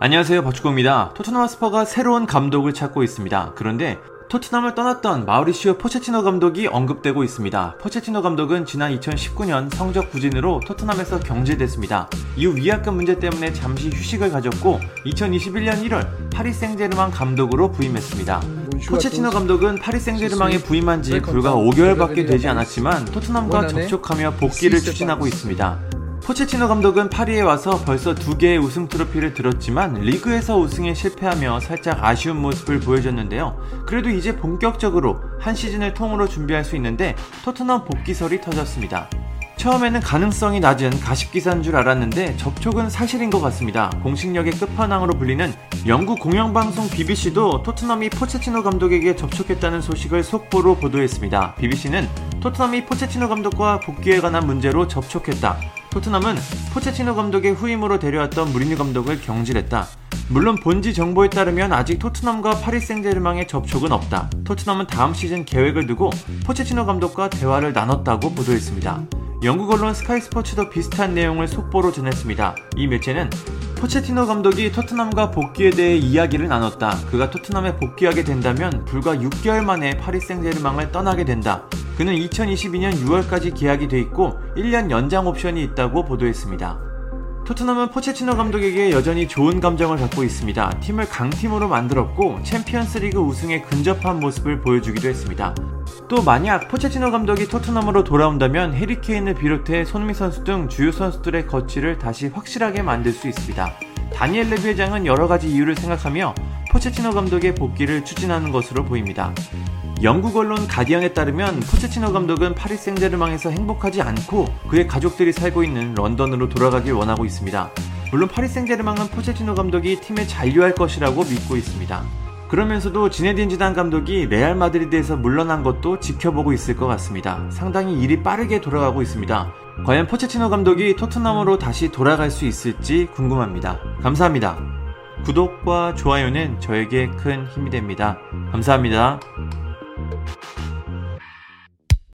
안녕하세요, 박주공입니다. 토트넘 핫스퍼가 새로운 감독을 찾고 있습니다. 그런데 토트넘을 떠났던 마우리시오 포체티노 감독이 언급되고 있습니다. 포체티노 감독은 지난 2019년 성적 부진으로 토트넘에서 경질됐습니다. 이후 위약금 문제 때문에 잠시 휴식을 가졌고 2021년 1월 파리 생제르맹 감독으로 부임했습니다. 포체티노 감독은 파리 생제르맹에 부임한 지 불과 5개월밖에 되지 않았지만 토트넘과 접촉하며 복귀를 추진하고 있습니다. 포체티노 감독은 파리에 와서 벌써 2개의 우승 트로피를 들었지만 리그에서 우승에 실패하며 살짝 아쉬운 모습을 보여줬는데요. 그래도 이제 본격적으로 한 시즌을 통으로 준비할 수 있는데 토트넘 복귀설이 터졌습니다. 처음에는 가능성이 낮은 가십기사인 줄 알았는데 접촉은 사실인 것 같습니다. 공식력의 끝판왕으로 불리는 영국 공영방송 BBC도 토트넘이 포체티노 감독에게 접촉했다는 소식을 속보로 보도했습니다. BBC는 토트넘이 포체티노 감독과 복귀에 관한 문제로 접촉했다. 토트넘은 포체티노 감독의 후임으로 데려왔던 무리뉴 감독을 경질했다. 물론 본지 정보에 따르면 아직 토트넘과 파리 생제르맹의 접촉은 없다. 토트넘은 다음 시즌 계획을 두고 포체티노 감독과 대화를 나눴다고 보도했습니다. 영국 언론 스카이스포츠도 비슷한 내용을 속보로 전했습니다. 이 매체는 포체티노 감독이 토트넘과 복귀에 대해 이야기를 나눴다. 그가 토트넘에 복귀하게 된다면 불과 6개월 만에 파리 생제르맹을 떠나게 된다. 그는 2022년 6월까지 계약이 돼 있고 1년 연장 옵션이 있다고 보도했습니다. 토트넘은 포체티노 감독에게 여전히 좋은 감정을 갖고 있습니다. 팀을 강팀으로 만들었고 챔피언스리그 우승에 근접한 모습을 보여주기도 했습니다. 또 만약 포체티노 감독이 토트넘으로 돌아온다면 해리케인을 비롯해 손흥민 선수 등 주요 선수들의 거취를 다시 확실하게 만들 수 있습니다. 다니엘 레비 회장은 여러가지 이유를 생각하며 포체티노 감독의 복귀를 추진하는 것으로 보입니다. 영국 언론 가디언에 따르면 포체티노 감독은 파리 생제르맹에서 행복하지 않고 그의 가족들이 살고 있는 런던으로 돌아가길 원하고 있습니다. 물론 파리 생제르맹은 포체티노 감독이 팀에 잔류할 것이라고 믿고 있습니다. 그러면서도 지네딘 지단 감독이 레알 마드리드에서 물러난 것도 지켜보고 있을 것 같습니다. 상당히 일이 빠르게 돌아가고 있습니다. 과연 포체티노 감독이 토트넘으로 다시 돌아갈 수 있을지 궁금합니다. 감사합니다. 구독과 좋아요는 저에게 큰 힘이 됩니다. 감사합니다.